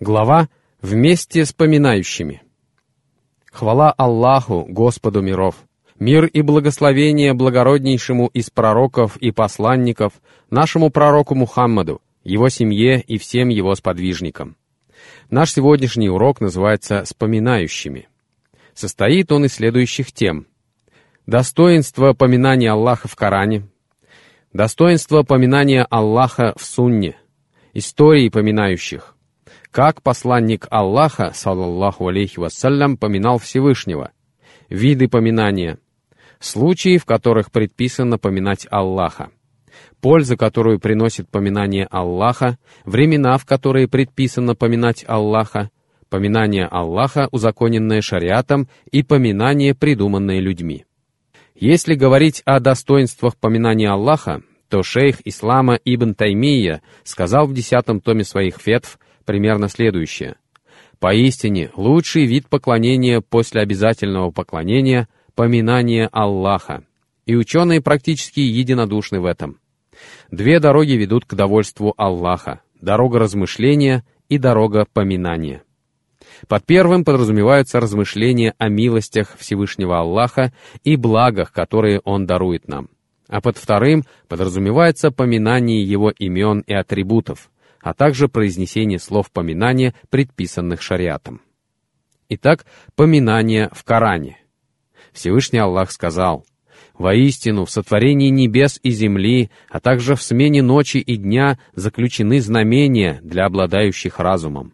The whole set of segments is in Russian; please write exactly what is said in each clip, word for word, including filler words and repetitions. Глава «Вместе с поминающими». Хвала Аллаху, Господу миров! Мир и благословение благороднейшему из пророков и посланников, нашему пророку Мухаммаду, его семье и всем его сподвижникам. Наш сегодняшний урок называется «Вспоминающими». Состоит он из следующих тем. Достоинство поминания Аллаха в Коране, достоинство поминания Аллаха в Сунне, истории поминающих, как посланник Аллаха, саллаллаху алейхи вассалям, поминал Всевышнего, виды поминания, случаи, в которых предписано поминать Аллаха, польза, которую приносит поминание Аллаха, времена, в которые предписано поминать Аллаха, поминание Аллаха, узаконенное шариатом, и поминание, придуманное людьми. Если говорить о достоинствах поминания Аллаха, то шейх ислама Ибн Таймия сказал в десятом томе своих фетв примерно следующее. «Поистине, лучший вид поклонения после обязательного поклонения — поминание Аллаха». И ученые практически единодушны в этом. Две дороги ведут к довольству Аллаха — дорога размышления и дорога поминания. Под первым подразумеваются размышления о милостях Всевышнего Аллаха и благах, которые Он дарует нам. А под вторым подразумевается поминание Его имен и атрибутов, а также произнесение слов поминания, предписанных шариатом. Итак, поминание в Коране. Всевышний Аллах сказал: «Воистину, в сотворении небес и земли, а также в смене ночи и дня заключены знамения для обладающих разумом,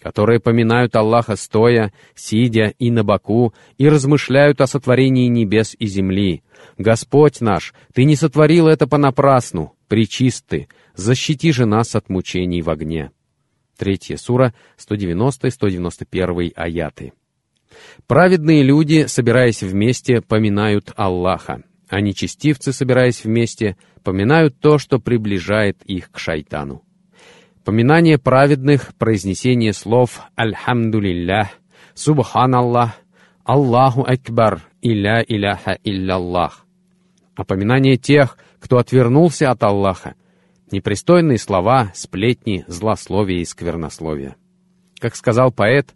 которые поминают Аллаха стоя, сидя и на боку, и размышляют о сотворении небес и земли. Господь наш, Ты не сотворил это понапрасну, пречист Ты, защити же нас от мучений в огне». Третья сура, сто девяносто сто девяносто один аяты. Праведные люди, собираясь вместе, поминают Аллаха, а нечестивцы, собираясь вместе, поминают то, что приближает их к шайтану. Поминание праведных, произнесение слов «Альхамдулиллях», «Субханаллах», «Аллаху Акбар», «Илля Иляха Илляллах». А поминание тех, кто отвернулся от Аллаха, непристойные слова, сплетни, злословие и сквернословие. Как сказал поэт: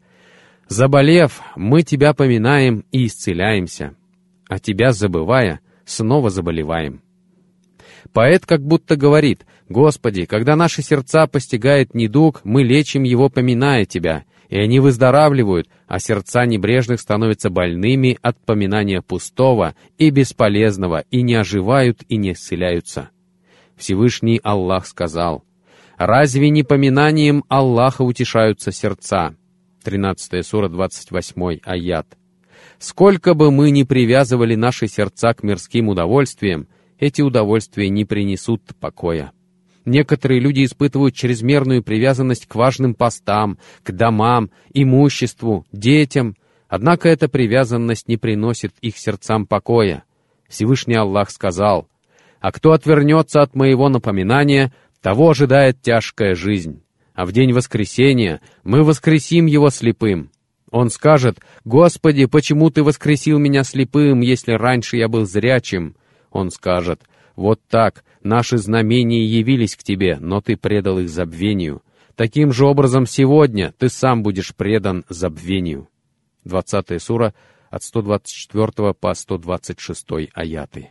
«Заболев, мы тебя поминаем и исцеляемся, а тебя забывая, снова заболеваем». Поэт как будто говорит: «Господи, когда наши сердца постигает недуг, мы лечим его, поминая Тебя, и они выздоравливают, а сердца небрежных становятся больными от поминания пустого и бесполезного, и не оживают, и не исцеляются». Всевышний Аллах сказал: «Разве не поминанием Аллаха утешаются сердца?» тринадцатая сура, двадцать восьмой аят. «Сколько бы мы ни привязывали наши сердца к мирским удовольствиям, эти удовольствия не принесут покоя». Некоторые люди испытывают чрезмерную привязанность к важным постам, к домам, имуществу, детям, однако эта привязанность не приносит их сердцам покоя. Всевышний Аллах сказал: «А кто отвернется от моего напоминания, того ожидает тяжкая жизнь. А в день воскресения мы воскресим его слепым. Он скажет: Господи, почему Ты воскресил меня слепым, если раньше я был зрячим?» Он скажет: «Вот так, наши знамения явились к Тебе, но Ты предал их забвению. Таким же образом сегодня Ты сам будешь предан забвению». двадцатая сура, от сто двадцать четвёртого по сто двадцать шестой аяты.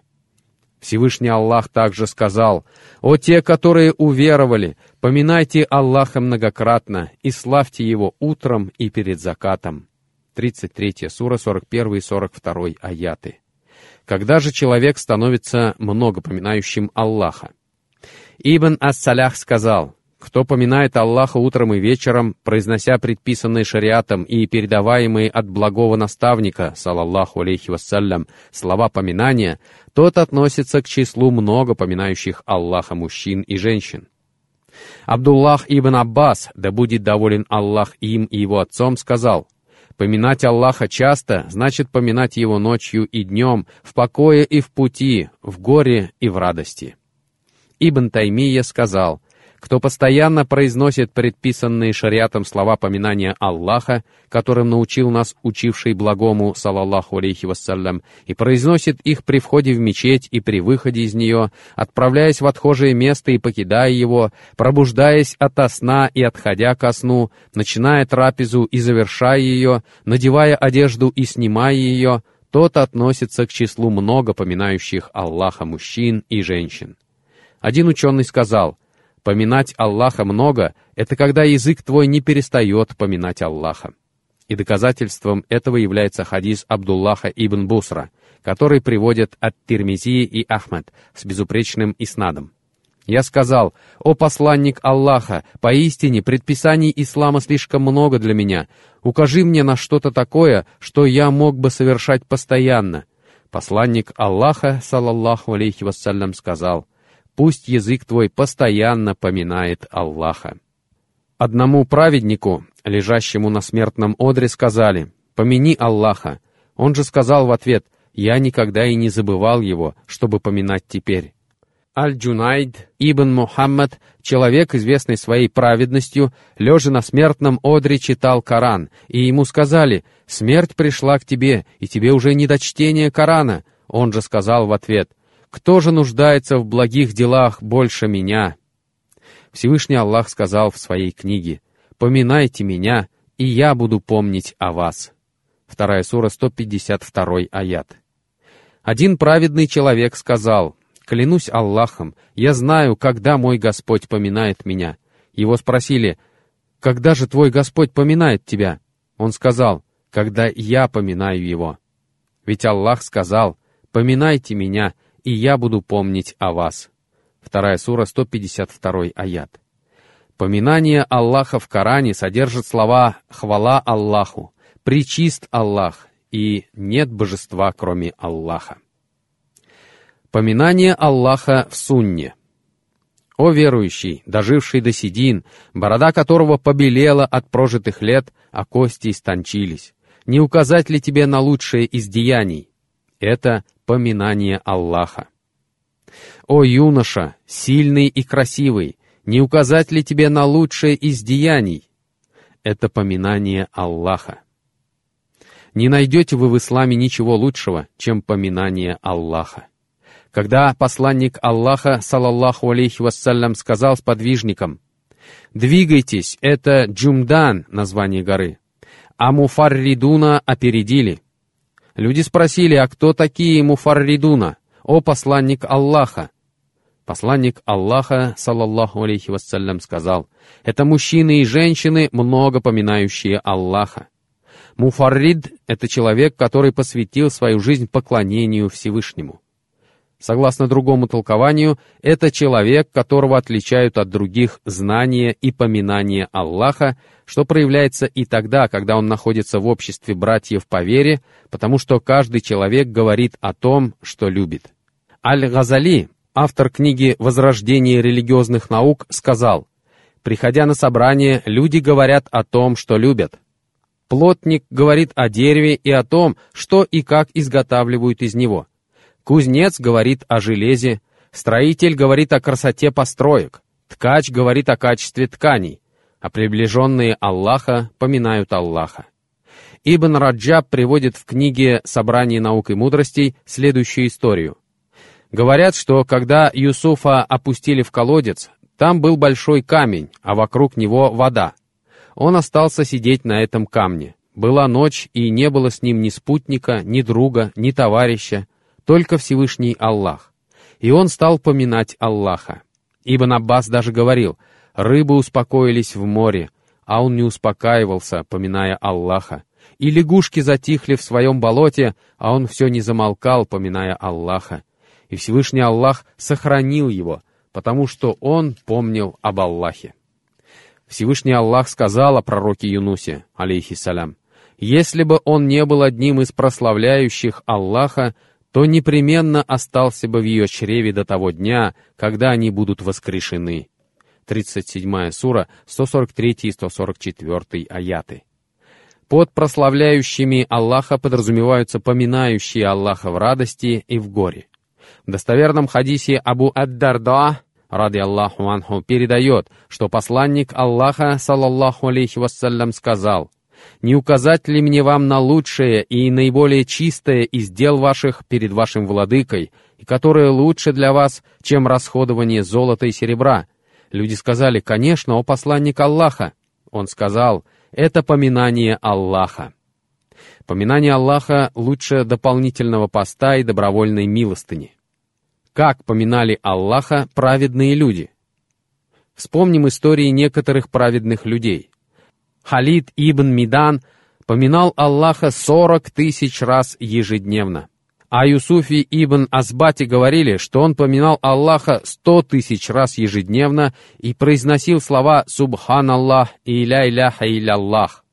Всевышний Аллах также сказал: «О те, которые уверовали, поминайте Аллаха многократно и славьте Его утром и перед закатом». тридцать третья сура, сорок первый и сорок второй аяты. Когда же человек становится многопоминающим Аллаха? Ибн Ассалях сказал: «Кто поминает Аллаха утром и вечером, произнося предписанные шариатом и передаваемые от благого наставника, салаллаху алейхи вассалям, слова поминания, тот относится к числу много поминающих Аллаха мужчин и женщин». Абдуллах Ибн Аббас, да будет доволен Аллах им и его отцом, сказал: «Поминать Аллаха часто, значит поминать Его ночью и днем, в покое и в пути, в горе и в радости». Ибн Таймия сказал: Кто постоянно произносит предписанные шариатом слова поминания Аллаха, которым научил нас учивший благому, салаллаху алейхи вассалям, и произносит их при входе в мечеть и при выходе из нее, отправляясь в отхожее место и покидая его, пробуждаясь ото сна и отходя ко сну, начиная трапезу и завершая ее, надевая одежду и снимая ее, тот относится к числу много поминающих Аллаха мужчин и женщин. Один ученый сказал: «Поминать Аллаха много — это когда язык твой не перестает поминать Аллаха». И доказательством этого является хадис Абдуллаха ибн Бусра, который приводят ат-Тирмизи и Ахмад с безупречным иснадом. «Я сказал: о посланник Аллаха, поистине предписаний ислама слишком много для меня. Укажи мне на что-то такое, что я мог бы совершать постоянно». Посланник Аллаха, салаллаху алейхи вассалям, сказал: «Пусть язык твой постоянно поминает Аллаха». Одному праведнику, лежащему на смертном одре, сказали: «Помяни Аллаха». Он же сказал в ответ: «Я никогда и не забывал его, чтобы поминать теперь». Аль-Джунайд Ибн Мухаммад, человек, известный своей праведностью, лежа на смертном одре читал Коран, и ему сказали: «Смерть пришла к тебе, и тебе уже не до чтения Корана». Он же сказал в ответ: «Кто же нуждается в благих делах больше меня?» Всевышний Аллах сказал в своей книге: «Поминайте меня, и я буду помнить о вас». Вторая сура, сто пятьдесят второй аят. Один праведный человек сказал: «Клянусь Аллахом, я знаю, когда мой Господь поминает меня». Его спросили: «Когда же твой Господь поминает тебя?» Он сказал: «Когда я поминаю его». Ведь Аллах сказал: «Поминайте меня, и я буду помнить о вас». Вторая сура, сто пятьдесят второй аят. Поминание Аллаха в Коране содержит слова «хвала Аллаху», «пречист Аллах» и «нет божества, кроме Аллаха». Поминание Аллаха в сунне. «О верующий, доживший до седин, борода которого побелела от прожитых лет, а кости истончились, не указать ли тебе на лучшее из деяний?» Это поминание Аллаха. «О юноша, сильный и красивый, не указать ли тебе на лучшее из деяний?» Это поминание Аллаха. Не найдете вы в исламе ничего лучшего, чем поминание Аллаха. Когда посланник Аллаха, салаллаху алейхи вассалям, сказал сподвижникам: «Двигайтесь, это Джумдан, название горы, а Муфарридуна опередили». Люди спросили: «А кто такие Муфарридуна, о посланник Аллаха?» Посланник Аллаха, салаллаху алейхи вассалям, сказал: «Это мужчины и женщины, много поминающие Аллаха». Муфаррид — это человек, который посвятил свою жизнь поклонению Всевышнему. Согласно другому толкованию, это человек, которого отличают от других знания и поминание Аллаха, что проявляется и тогда, когда он находится в обществе братьев по вере, потому что каждый человек говорит о том, что любит. Аль-Газали, автор книги «Возрождение религиозных наук», сказал: «Приходя на собрание, люди говорят о том, что любят. Плотник говорит о дереве и о том, что и как изготавливают из него. Кузнец говорит о железе, строитель говорит о красоте построек, ткач говорит о качестве тканей, а приближенные Аллаха поминают Аллаха». Ибн Раджаб приводит в книге «Собрание наук и мудростей» следующую историю. Говорят, что когда Юсуфа опустили в колодец, там был большой камень, а вокруг него вода. Он остался сидеть на этом камне. Была ночь, и не было с ним ни спутника, ни друга, ни товарища, только Всевышний Аллах. И он стал поминать Аллаха. Ибн Аббас даже говорил: «Рыбы успокоились в море», а он не успокаивался, поминая Аллаха. И лягушки затихли в своем болоте, а он все не замолкал, поминая Аллаха. И Всевышний Аллах сохранил его, потому что он помнил об Аллахе. Всевышний Аллах сказал о пророке Юнусе, алейхиссалям: «Если бы он не был одним из прославляющих Аллаха, то непременно остался бы в ее чреве до того дня, когда они будут воскрешены». тридцать седьмая сура, сто сорок третий и сто сорок четвёртый аяты. Под прославляющими Аллаха подразумеваются поминающие Аллаха в радости и в горе. В достоверном хадисе Абу Ад-Дарда ради Аллаху анху, передает, что посланник Аллаха, саллаллаху алейхи вассалям, сказал: «Не указать ли мне вам на лучшее и наиболее чистое из дел ваших перед вашим владыкой, и которое лучше для вас, чем расходование золота и серебра?» Люди сказали: «Конечно, о посланник Аллаха». Он сказал: «Это поминание Аллаха». Поминание Аллаха лучше дополнительного поста и добровольной милостыни. Как поминали Аллаха праведные люди? Вспомним истории некоторых праведных людей. Халид ибн Мидан поминал Аллаха сорок тысяч раз ежедневно. А Юсуфи ибн Азбате говорили, что он поминал Аллаха сто тысяч раз ежедневно и произносил слова «Субханаллах» и «Ля иляха иляллах».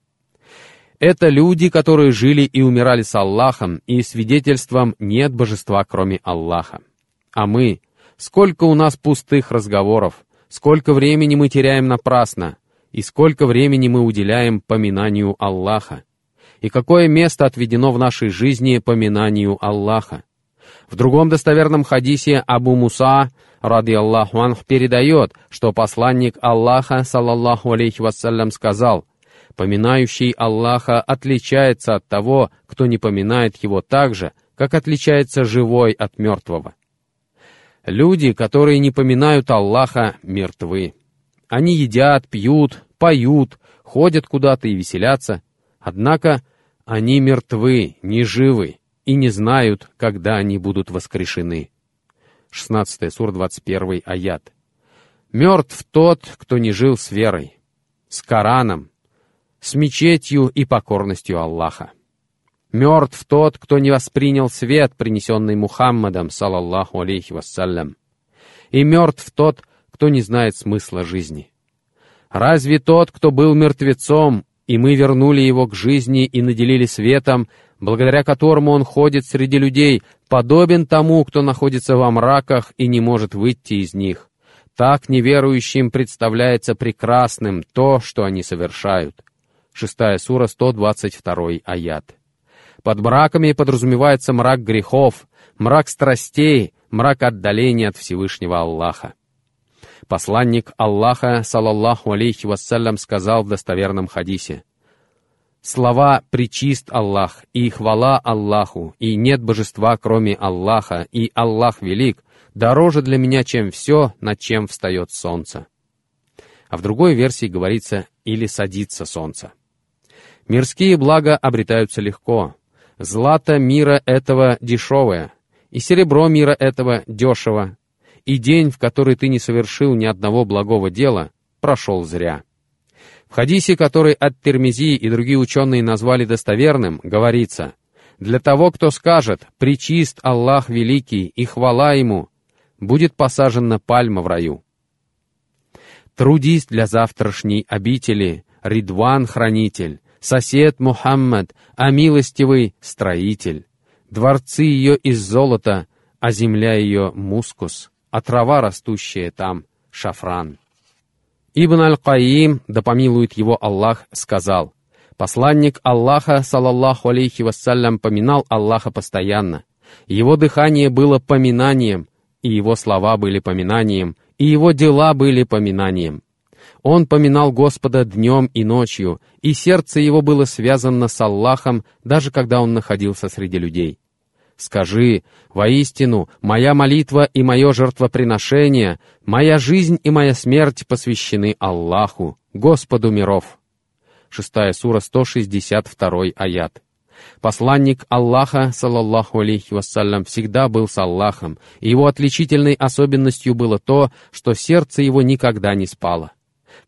Это люди, которые жили и умирали с Аллахом, и свидетельством «нет божества, кроме Аллаха». А мы? Сколько у нас пустых разговоров, сколько времени мы теряем напрасно, и сколько времени мы уделяем поминанию Аллаха? И какое место отведено в нашей жизни поминанию Аллаха? В другом достоверном хадисе Абу Муса, ради Аллаху анх, передает, что посланник Аллаха, саллаллаху алейхи вассалям, сказал: «Поминающий Аллаха отличается от того, кто не поминает его так же, как отличается живой от мертвого». Люди, которые не поминают Аллаха, мертвы. Они едят, пьют, поют, ходят куда-то и веселятся. Однако они мертвы, не живы, и не знают, когда они будут воскрешены. шестнадцатая сура, двадцать первый аят. Мертв тот, кто не жил с верой, с Кораном, с мечетью и покорностью Аллаха. Мертв тот, кто не воспринял свет, принесенный Мухаммадом, салаллаху алейхи вассалям. И мертв тот, кто не знает смысла жизни. Разве тот, кто был мертвецом, и мы вернули его к жизни и наделили светом, благодаря которому он ходит среди людей, подобен тому, кто находится во мраках и не может выйти из них? Так неверующим представляется прекрасным то, что они совершают. шестая сура, сто двадцать второй аят. Под мраками подразумевается мрак грехов, мрак страстей, мрак отдаления от Всевышнего Аллаха. Посланник Аллаха, салаллаху алейхи вассалям, сказал в достоверном хадисе: «Слова «пречист Аллах» и «хвала Аллаху» и «нет божества, кроме Аллаха» и «Аллах велик» дороже для меня, чем все, над чем встает солнце». А в другой версии говорится «или садится солнце». Мирские блага обретаются легко. Злато мира этого дешевое, и серебро мира этого дешево. И день, в который ты не совершил ни одного благого дела, прошел зря. В хадисе, который Ат-Тирмизи и другие ученые назвали достоверным, говорится: «Для того, кто скажет «Пречист Аллах великий и хвала Ему», будет посажена пальма в раю». Трудись для завтрашней обители, Ридван хранитель, сосед Мухаммад, а милостивый строитель. Дворцы ее из золота, а земля ее мускус, а трава, растущая там, шафран. Ибн аль-Каййим, да помилует его Аллах, сказал: «Посланник Аллаха, салаллаху алейхи вассалям, поминал Аллаха постоянно. Его дыхание было поминанием, и его слова были поминанием, и его дела были поминанием. Он поминал Господа днем и ночью, и сердце его было связано с Аллахом, даже когда он находился среди людей. Скажи: воистину, моя молитва и мое жертвоприношение, моя жизнь и моя смерть посвящены Аллаху, Господу миров». шестая сура, сто шестьдесят второй аят. Посланник Аллаха, салаллаху алейхи вассалям, всегда был с Аллахом, и его отличительной особенностью было то, что сердце его никогда не спало.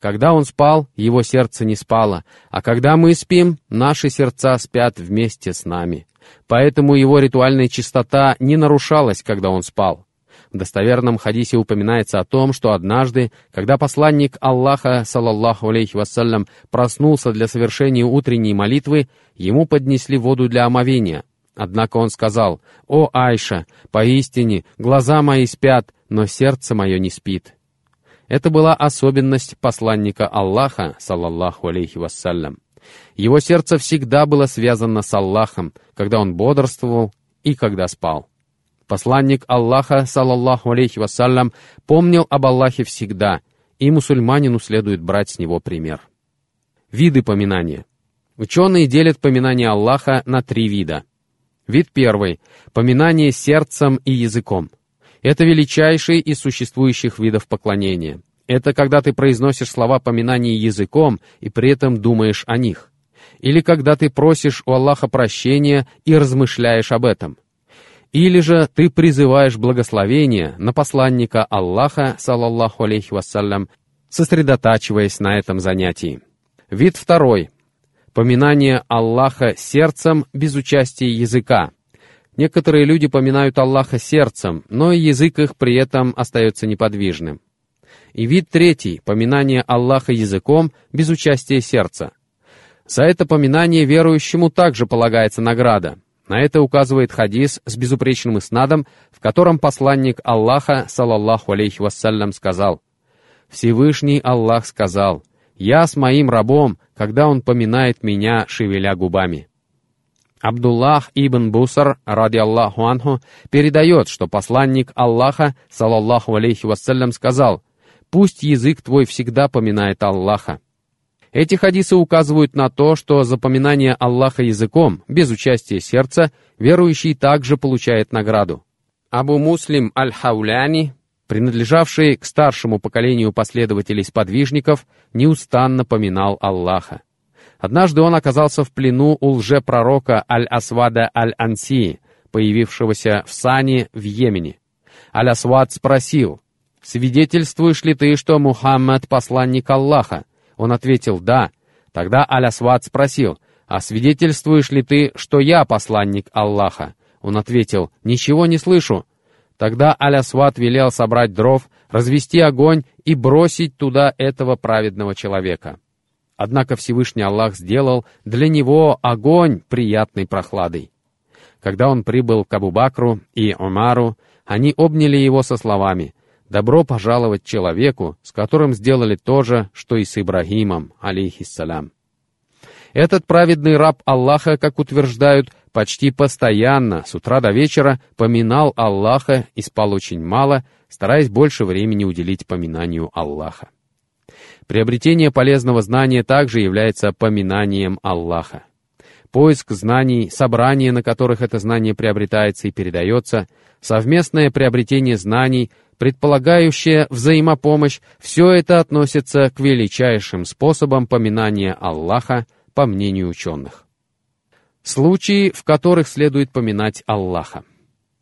Когда он спал, его сердце не спало, а когда мы спим, наши сердца спят вместе с нами. Поэтому его ритуальная чистота не нарушалась, когда он спал. В достоверном хадисе упоминается о том, что однажды, когда посланник Аллаха, салаллаху алейхи вассалям, проснулся для совершения утренней молитвы, ему поднесли воду для омовения. Однако он сказал: «О Айша, поистине, глаза мои спят, но сердце мое не спит». Это была особенность посланника Аллаха, салаллаху алейхи вассалям. Его сердце всегда было связано с Аллахом, когда он бодрствовал и когда спал. Посланник Аллаха, саллаллаху алейхи вассалям, помнил об Аллахе всегда, и мусульманину следует брать с него пример. Виды поминания. Ученые делят поминание Аллаха на три вида. Вид первый — поминание сердцем и языком. Это величайший из существующих видов поклонения. Это когда ты произносишь слова поминания языком и при этом думаешь о них. Или когда ты просишь у Аллаха прощения и размышляешь об этом. Или же ты призываешь благословение на посланника Аллаха, саллаллаху алейхи вассалям, сосредотачиваясь на этом занятии. Вид второй. Поминание Аллаха сердцем без участия языка. Некоторые люди поминают Аллаха сердцем, но и язык их при этом остается неподвижным. И вид третий — поминание Аллаха языком без участия сердца. За это поминание верующему также полагается награда. На это указывает хадис с безупречным иснадом, в котором посланник Аллаха, саллаллаху алейхи вассалям, сказал: «Всевышний Аллах сказал: я с моим рабом, когда он поминает меня, шевеля губами». Абдуллах ибн Бусар, ради Аллаху анху, передает, что посланник Аллаха, саллаллаху алейхи вассалям, сказал: «Пусть язык твой всегда поминает Аллаха». Эти хадисы указывают на то, что за поминание Аллаха языком, без участия сердца, верующий также получает награду. Абу-Муслим Аль-Хауляни, принадлежавший к старшему поколению последователей сподвижников, неустанно поминал Аллаха. Однажды он оказался в плену у лжепророка Аль-Асвада Аль-Анси, появившегося в Сане в Йемене. Аль-Асвад спросил: «Свидетельствуешь ли ты, что Мухаммад — посланник Аллаха?» Он ответил: «Да». Тогда Аль-Асвад спросил: «А свидетельствуешь ли ты, что я посланник Аллаха?» Он ответил: «Ничего не слышу». Тогда Аль-Асвад велел собрать дров, развести огонь и бросить туда этого праведного человека. Однако Всевышний Аллах сделал для него огонь приятной прохладой. Когда он прибыл к Абу-Бакру и Умару, они обняли его со словами: «Добро пожаловать человеку, с которым сделали то же, что и с Ибрагимом, алейхиссалям». Этот праведный раб Аллаха, как утверждают, почти постоянно, с утра до вечера, поминал Аллаха и спал очень мало, стараясь больше времени уделить поминанию Аллаха. Приобретение полезного знания также является поминанием Аллаха. Поиск знаний, собрание, на которых это знание приобретается и передается, совместное приобретение знаний, предполагающая взаимопомощь, все это относится к величайшим способам поминания Аллаха, по мнению ученых. Случаи, в которых следует поминать Аллаха.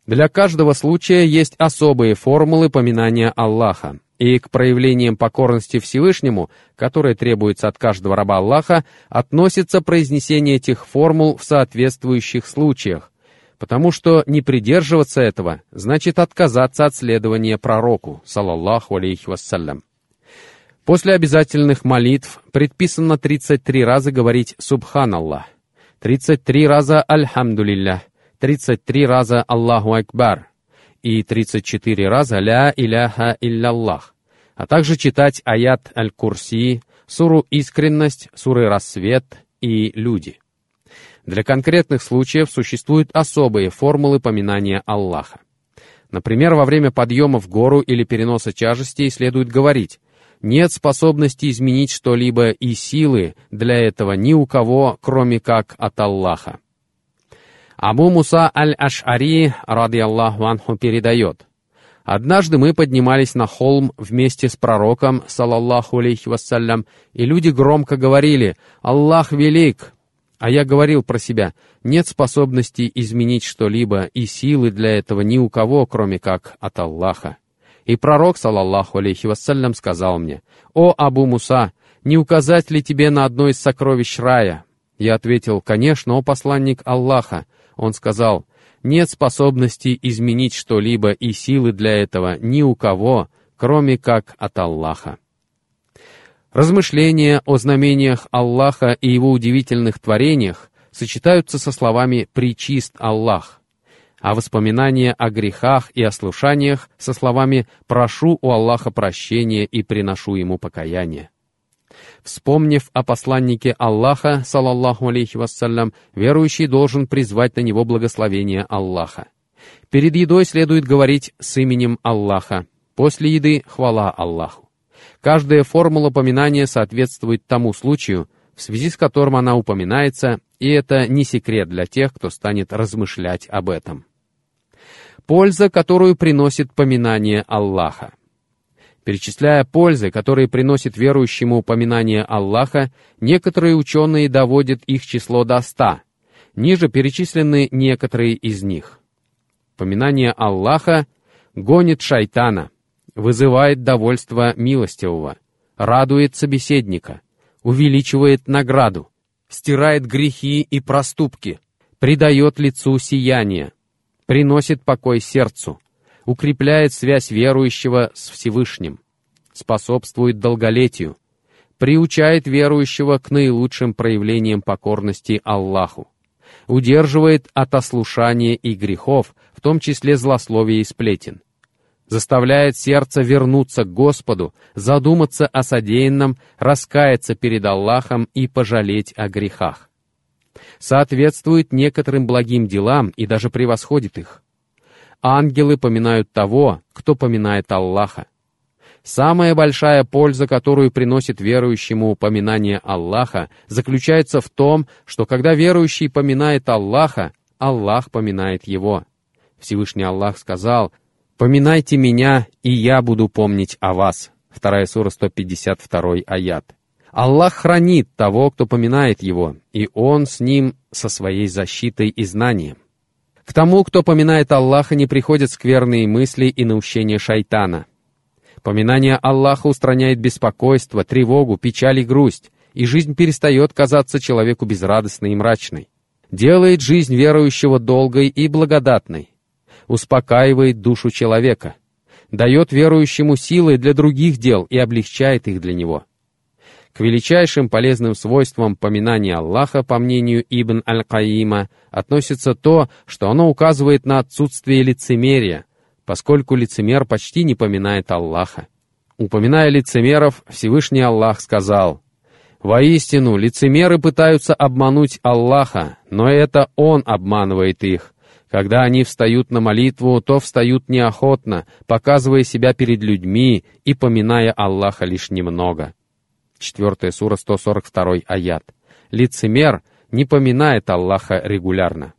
Для каждого случая есть особые формулы поминания Аллаха, и к проявлениям покорности Всевышнему, которые требуются от каждого раба Аллаха, относится произнесение этих формул в соответствующих случаях, потому что не придерживаться этого значит отказаться от следования пророку, саллаллаху алейхи вассалям. После обязательных молитв предписано тридцать три раза говорить «Субханаллах», тридцать три раза «Альхамдулиллях», тридцать три раза «Аллаху Акбар» и тридцать четыре раза «Ля иляха илляллах», а также читать аят Аль-Курси, суру «Искренность», суры «Рассвет» и «Люди». Для конкретных случаев существуют особые формулы поминания Аллаха. Например, во время подъема в гору или переноса тяжестей следует говорить: «Нет способности изменить что-либо и силы для этого ни у кого, кроме как от Аллаха». Абу Муса Аль-Аш'ари, ради Аллаху анху, передает: «Однажды мы поднимались на холм вместе с пророком, саллаллаху алейхи вассалям, и люди громко говорили: «Аллах велик!» А я говорил про себя: нет способности изменить что-либо и силы для этого ни у кого, кроме как от Аллаха. И пророк, саллаллаху алейхи вассалям, сказал мне: «О Абу Муса, не указать ли тебе на одно из сокровищ рая?» Я ответил: «Конечно, о посланник Аллаха». Он сказал: «Нет способности изменить что-либо и силы для этого ни у кого, кроме как от Аллаха». Размышления о знамениях Аллаха и его удивительных творениях сочетаются со словами «Пречист Аллах», а воспоминания о грехах и ослушаниях со словами «Прошу у Аллаха прощения и приношу ему покаяние». Вспомнив о посланнике Аллаха, саллаллаху алейхи вассалям, верующий должен призвать на него благословение Аллаха. Перед едой следует говорить с именем Аллаха. После еды — хвала Аллаху. Каждая формула поминания соответствует тому случаю, в связи с которым она упоминается, и это не секрет для тех, кто станет размышлять об этом. Польза, которую приносит поминание Аллаха. Перечисляя пользы, которые приносит верующему упоминание Аллаха, некоторые ученые доводят их число до ста. Ниже перечислены некоторые из них. Поминание Аллаха гонит шайтана, вызывает довольство милостивого, радует собеседника, увеличивает награду, стирает грехи и проступки, придает лицу сияние, приносит покой сердцу, укрепляет связь верующего с Всевышним, способствует долголетию, приучает верующего к наилучшим проявлениям покорности Аллаху, удерживает от ослушания и грехов, в том числе злословия и сплетен, заставляет сердце вернуться к Господу, задуматься о содеянном, раскаяться перед Аллахом и пожалеть о грехах. Соответствует некоторым благим делам и даже превосходит их. Ангелы поминают того, кто поминает Аллаха. Самая большая польза, которую приносит верующему упоминание Аллаха, заключается в том, что когда верующий поминает Аллаха, Аллах поминает его. Всевышний Аллах сказал: «Поминайте меня, и я буду помнить о вас». Вторая сура, сто пятьдесят второй аят. Аллах хранит того, кто поминает его, и он с ним со своей защитой и знанием. К тому, кто поминает Аллаха, не приходят скверные мысли и наущения шайтана. Поминание Аллаха устраняет беспокойство, тревогу, печаль и грусть, и жизнь перестает казаться человеку безрадостной и мрачной. Делает жизнь верующего долгой и благодатной. Успокаивает душу человека. Дает верующему силы для других дел и облегчает их для него. К величайшим полезным свойствам поминания Аллаха, по мнению Ибн аль-Каййима, относится то, что оно указывает на отсутствие лицемерия, поскольку лицемер почти не поминает Аллаха. Упоминая лицемеров, Всевышний Аллах сказал: «Воистину, лицемеры пытаются обмануть Аллаха, но это Он обманывает их. Когда они встают на молитву, то встают неохотно, показывая себя перед людьми и поминая Аллаха лишь немного». Четвертая сура, сто сорок второй аят. Лицемер не поминает Аллаха регулярно.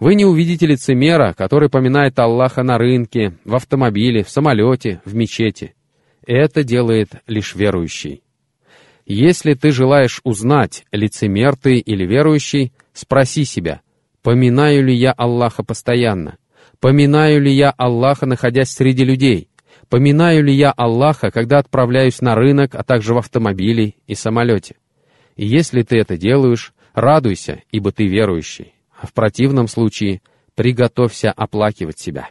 Вы не увидите лицемера, который поминает Аллаха на рынке, в автомобиле, в самолете, в мечети. Это делает лишь верующий. Если ты желаешь узнать, лицемер ты или верующий, спроси себя: поминаю ли я Аллаха постоянно? Поминаю ли я Аллаха, находясь среди людей? Поминаю ли я Аллаха, когда отправляюсь на рынок, а также в автомобиле и самолете? И если ты это делаешь, радуйся, ибо ты верующий. А в противном случае приготовься оплакивать себя.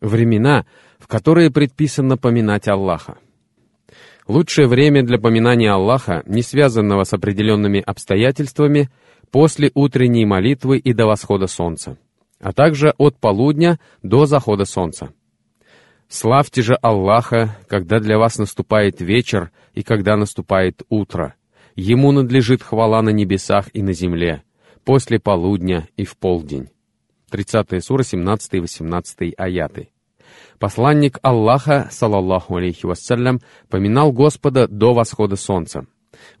Времена, в которые предписано поминать Аллаха. Лучшее время для поминания Аллаха, не связанного с определенными обстоятельствами, после утренней молитвы и до восхода солнца, а также от полудня до захода солнца. «Славьте же Аллаха, когда для вас наступает вечер и когда наступает утро. Ему надлежит хвала на небесах и на земле, после полудня и в полдень». тридцатая сура, семнадцатый-восемнадцатый аяты. Посланник Аллаха, салаллаху алейхи вассалям, поминал Господа до восхода солнца.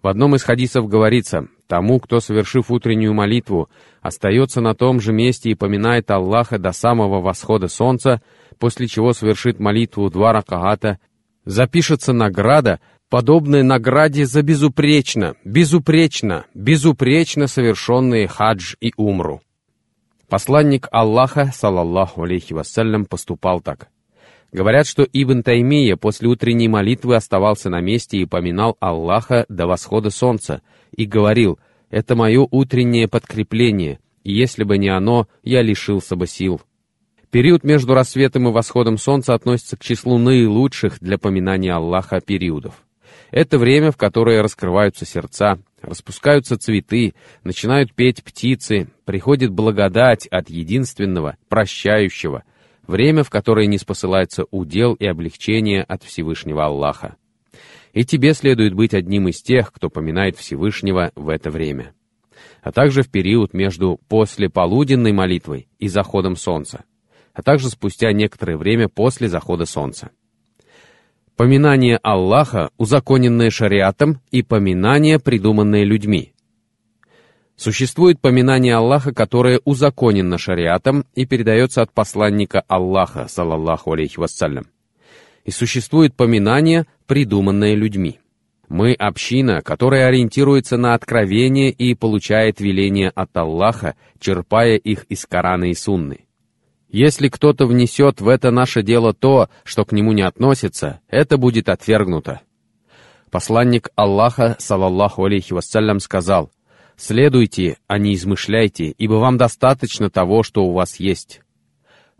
В одном из хадисов говорится: «Тому, кто, совершив утреннюю молитву, остается на том же месте и поминает Аллаха до самого восхода солнца, после чего совершит молитву два ракаата, запишется награда, подобная награде за безупречно, безупречно, безупречно совершенные хадж и умру». Посланник Аллаха, салаллаху алейхи вассалям, поступал так. Говорят, что Ибн Таймия после утренней молитвы оставался на месте и поминал Аллаха до восхода солнца, и говорил: «Это мое утреннее подкрепление, и если бы не оно, я лишился бы сил». Период между рассветом и восходом солнца относится к числу наилучших для поминания Аллаха периодов. Это время, в которое раскрываются сердца, распускаются цветы, начинают петь птицы, приходит благодать от единственного, прощающего, время, в которое не спосылается удел и облегчение от Всевышнего Аллаха. И тебе следует быть одним из тех, кто поминает Всевышнего в это время. а также в период между послеполуденной молитвой и заходом солнца, а также спустя некоторое время после захода солнца. Поминание Аллаха, узаконенное шариатом, и поминание, придуманное людьми. Существует поминание Аллаха, которое узаконено шариатом и передается от посланника Аллаха, саллаллаху алейхи вассалям. И существует поминание, придуманное людьми. Мы — община, которая ориентируется на откровение и получает веления от Аллаха, черпая их из Корана и Сунны. Если кто-то внесет в это наше дело то, что к нему не относится, это будет отвергнуто. Посланник Аллаха, саллаллаху алейхи вассалям, сказал: «Следуйте, а не измышляйте, ибо вам достаточно того, что у вас есть».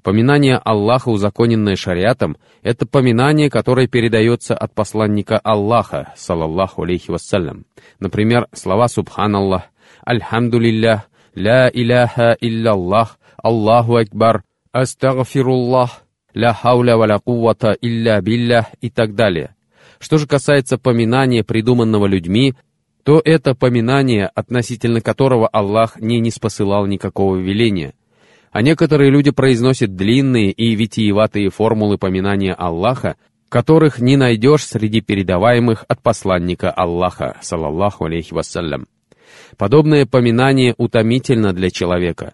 Поминание Аллаха, узаконенное шариатом, это поминание, которое передается от посланника Аллаха, саллаллаху алейхи вассалям. Например, слова «Субханаллах», «Альхамдулиллях», «Ля иляха илляллах», «Аллаху акбар», «Астагфируллах», «Ля хауля ва ля куввата илля биллях» и так далее. Что же касается поминания, придуманного людьми, то это поминание, относительно которого Аллах не ниспосылал никакого веления. А некоторые люди произносят длинные и витиеватые формулы поминания Аллаха, которых не найдешь среди передаваемых от посланника Аллаха, саллаллаху алейхи вассалям. Подобное поминание утомительно для человека.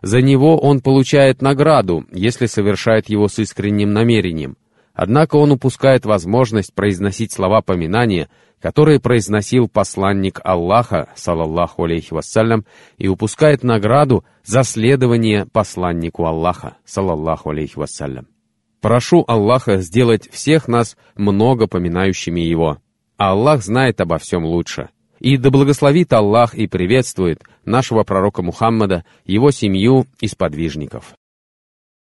За него он получает награду, если совершает его с искренним намерением. Однако он упускает возможность произносить слова поминания, которые произносил посланник Аллаха, саллаллаху алейхи вассалям, и упускает награду за следование посланнику Аллаха, саллаллаху алейхи вассалям. Прошу Аллаха сделать всех нас много поминающими Его. Аллах знает обо всем лучше. И да благословит Аллах и приветствует нашего пророка Мухаммада, его семью и сподвижников.